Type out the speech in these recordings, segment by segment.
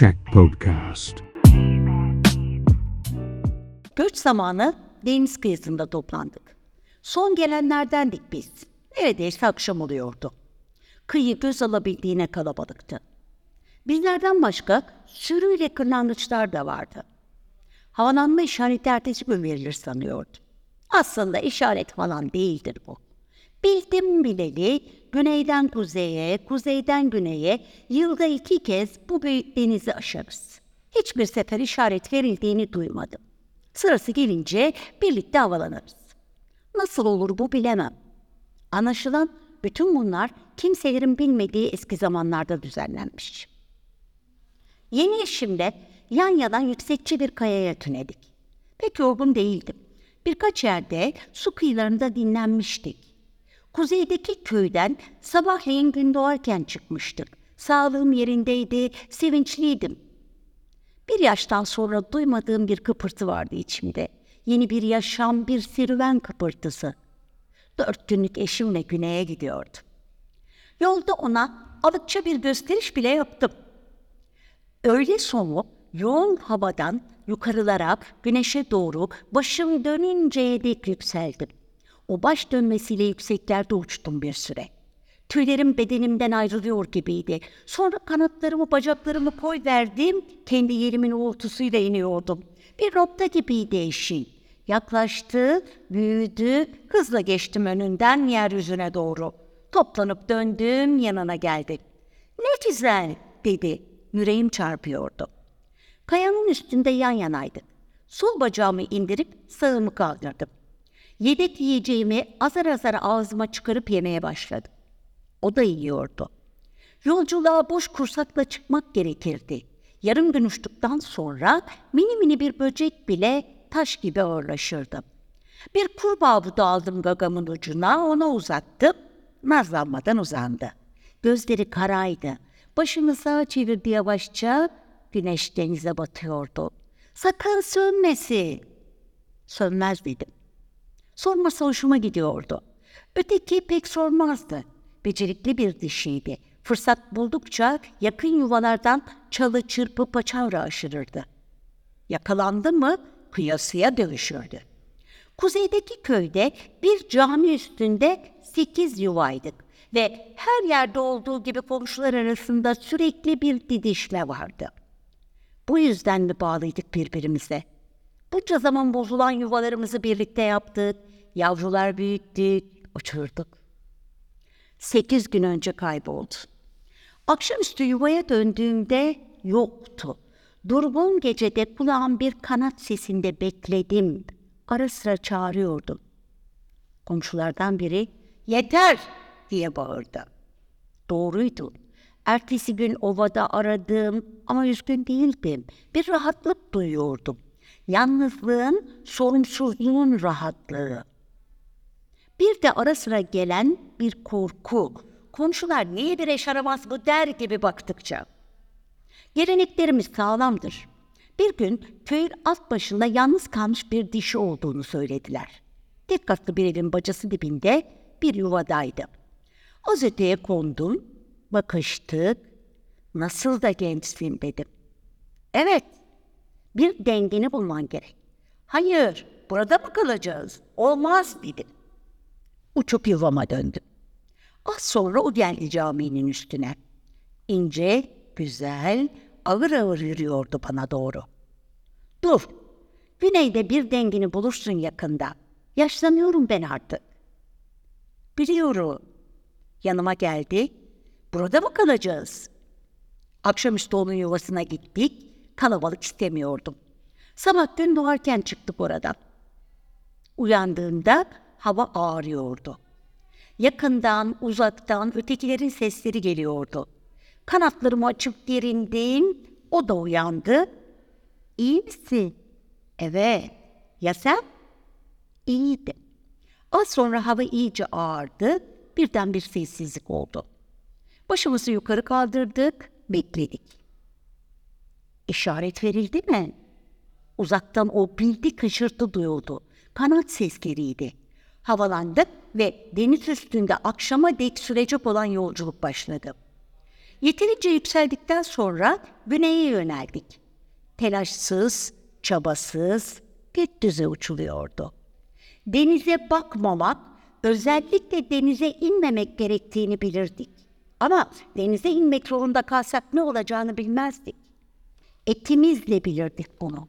Check Podcast. Göç zamanı deniz kıyısında toplandık. Son gelenlerdendik biz. Neredeyse akşam oluyordu. Kıyı göz alabildiğine kalabalıktı. Bizlerden başka sürüyle kırlangıçlar da vardı. Havalanma işareti ertesi gün verilir sanıyordum. Aslında işaret falan değildir bu. Bildim bileli güneyden kuzeye, kuzeyden güneye yılda 2 kez bu büyük denizi aşarız. Hiçbir sefer işaret verildiğini duymadım. Sırası gelince birlikte havalanırız. Nasıl olur bu bilemem. Anlaşılan bütün bunlar kimselerin bilmediği eski zamanlarda düzenlenmiş. Yeni eşimle yan yana yüksekçi bir kayaya tünedik. Pek yorgun değildim. Birkaç yerde su kıyılarında dinlenmiştik. Kuzeydeki köyden sabahleyin gün doğarken çıkmıştık. Sağlığım yerindeydi, sevinçliydim. Bir yaştan sonra duymadığım bir kıpırtı vardı içimde. Yeni bir yaşam, bir serüven kıpırtısı. 4 günlük eşimle güneye gidiyordum. Yolda ona alıkça bir gösteriş bile yaptım. Öğle sonu yoğun havadan yukarılara, güneşe doğru başım dönünceye dek yükseldim. O baş dönmesiyle yükseklerde uçtum bir süre. Tüylerim bedenimden ayrılıyor gibiydi. Sonra kanatlarımı, bacaklarımı koyverdim. Kendi yerimin uğultusuyla iniyordum. Bir robota gibiydi eşin. Yaklaştı, büyüdü, hızla geçtim önünden yeryüzüne doğru. Toplanıp döndüm, yanına geldik. "Ne güzel," dedi. Yüreğim çarpıyordu. Kayanın üstünde yan yanaydık. Sol bacağımı indirip sağımı kaldırdım. Yedek yiyeceğimi azar azar ağzıma çıkarıp yemeye başladım. O da yiyordu. Yolculuğa boş kursakla çıkmak gerekirdi. Yarım gün uçtuktan sonra mini bir böcek bile taş gibi ağırlaşırdı. Bir kurbağa budu aldım gagamın ucuna, ona uzattım. Nazlanmadan uzandı. Gözleri karaydı. Başını sağa çevirdi yavaşça. Güneş denize batıyordu. "Sakın sönmesin." "Sönmez," dedim. Sorması hoşuma gidiyordu. Öteki pek sormazdı. Becerikli bir dişiydi. Fırsat buldukça yakın yuvalardan çalı, çırpı, paçavra aşırırdı. Yakalandı mı kıyasıya dövüşürdü. Kuzeydeki köyde bir cami üstünde 8 yuvaydık ve her yerde olduğu gibi komşular arasında sürekli bir didişme vardı. Bu yüzden mi bağlıydık birbirimize? Bunca zaman bozulan yuvalarımızı birlikte yaptık, yavrular büyüttük, uçurduk. 8 gün önce kayboldu. Akşamüstü yuvaya döndüğümde yoktu. Durgun gecede kulağım bir kanat sesinde bekledim. Ara sıra çağırıyordum. Komşulardan biri "Yeter!" diye bağırdı. Doğruydu. Ertesi gün ovada aradım ama üzgün değildim. Bir rahatlık duyuyordum. Yalnızlığın, sorumsuzluğun rahatlığı. Bir de ara sıra gelen bir korku. Komşular niye bir eş aramaz bu der gibi baktıkça. Geleneklerimiz sağlamdır. Bir gün köyün alt başında yalnız kalmış bir dişi olduğunu söylediler. Tek katlı bir evin bacası dibinde bir yuvadaydı. Az öteye kondum, bakıştık. "Nasıl da gençsin," dedim. "Evet. Bir dengini bulman gerek." "Hayır, burada mı kalacağız? Olmaz," dedi. Uçup yuvama döndüm. Az sonra o geldi caminin üstüne. İnce, güzel, ağır ağır yürüyordu bana doğru. "Dur, güneyde bir dengini bulursun yakında. Yaşlanıyorum ben artık." "Biliyorum." Yanıma geldi. "Burada mı kalacağız?" Akşamüstü onun yuvasına gittik. Kalabalık istemiyordum. Sabah gün doğarken çıktık oradan. Uyandığımda hava ağrıyordu. Yakından, uzaktan ötekilerin sesleri geliyordu. Kanatlarımı açıp gerindim. O da uyandı. "İyi misin?" "Evet." "Ya sen?" "İyiydim." Az sonra hava iyice ağardı. Birden bir sessizlik oldu. Başımızı yukarı kaldırdık, bekledik. İşaret verildi mi? Uzaktan o bildik hışırtı duyuldu. Kanat sesleriydi. Havalandık ve deniz üstünde akşama dek sürecek olan yolculuk başladı. Yeterince yükseldikten sonra güneye yöneldik. Telaşsız, çabasız, düpdüze uçuluyordu. Denize bakmamak, özellikle denize inmemek gerektiğini bilirdik. Ama denize inmek zorunda kalsak ne olacağını bilmezdik. Etimizle bilirdik bunu.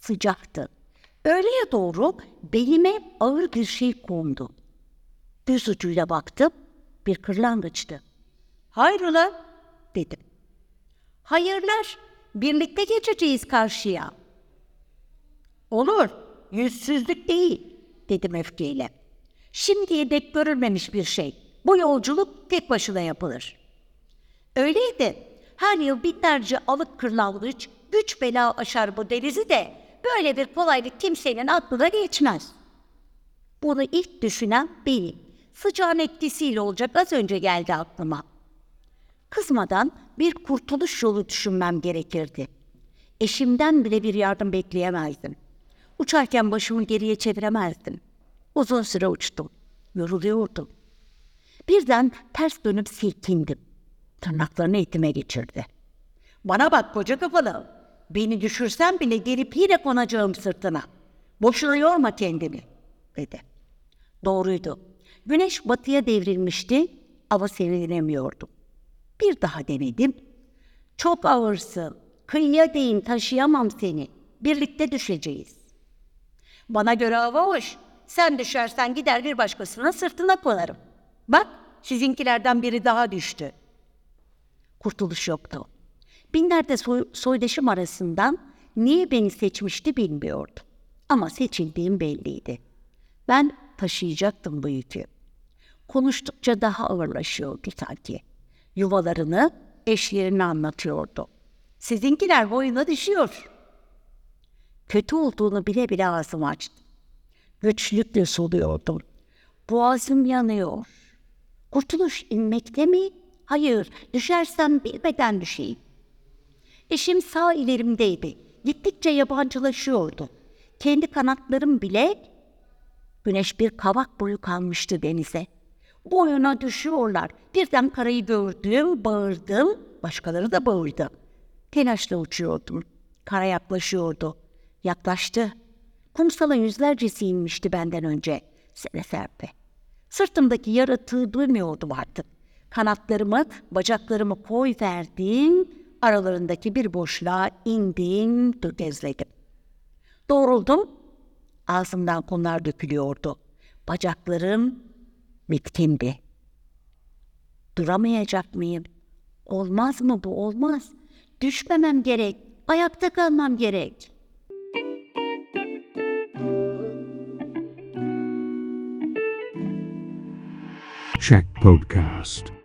Sıcaktı. Öğleye doğru belime ağır bir şey kondu. Düz ucuyla baktım, bir kırlangıçtı. "Hayrola?" dedim. "Hayırlar, birlikte geçeceğiz karşıya." "Olur, yüzsüzlük değil," dedim öfkeyle. "Şimdiye dek görülmemiş bir şey. Bu yolculuk tek başına yapılır." Öyleydi. Her yıl binlerce alık kırlangıç güç bela aşar bu denizi de böyle bir kolaylık kimsenin aklına geçmez. Bunu ilk düşünen benim. Sıcağın etkisiyle olacak az önce geldi aklıma. Kızmadan bir kurtuluş yolu düşünmem gerekirdi. Eşimden bile bir yardım bekleyemezdim. Uçarken başımı geriye çeviremezdim. Uzun süre uçtum. Yoruluyordum. Birden ters dönüp silkindim. Tırnaklarını etime geçirdi. "Bana bak koca kafalı. Beni düşürsen bile gelip yine konacağım sırtına. Boşuna yorma kendini," dedi. Doğruydu. Güneş batıya devrilmişti ama serinlemiyordum. Bir daha denedim. "Çok ağırsın. Kıyıya değin, taşıyamam seni. Birlikte düşeceğiz." "Bana göre hava hoş. Sen düşersen gider bir başkasına sırtına konarım. Bak, sizinkilerden biri daha düştü." Kurtuluş yoktu. Binlerde soydaşım arasından niye beni seçmişti bilmiyordum. Ama seçildiğim belliydi. Ben taşıyacaktım bu yükü. Konuştukça daha ağırlaşıyordu sanki. Yuvalarını, eşlerini anlatıyordu. "Sizinkiler boyuna düşüyor." Kötü olduğunu bile bile ağzımı açtım. Güçlükle soluyordum. Boğazım yanıyor. Kurtuluş inmekte mi? Hayır, düşersem bilmeden düşeyim. Eşim sağ ilerimdeydi. Gittikçe yabancılaşıyordu. Kendi kanatlarım bile... Güneş bir kavak boyu kalmıştı denize. "Boyuna düşüyorlar." Birden karayı gördüm, bağırdım. Başkaları da bağırdı. Telaşla uçuyordum. Kara yaklaşıyordu. Yaklaştı. Kumsala yüzlercesi inmişti benden önce. Sere serpe. Sırtımdaki yaratığı duymuyordum artık. Kanatlarımı, bacaklarımı koyverdim, aralarındaki bir boşluğa indim, tökezledim. Doğruldum, ağzımdan kumlar dökülüyordu. Bacaklarım bitkindi. Duramayacak mıyım? Olmaz mı bu, olmaz. Düşmemem gerek, ayakta kalmam gerek. Check Podcast.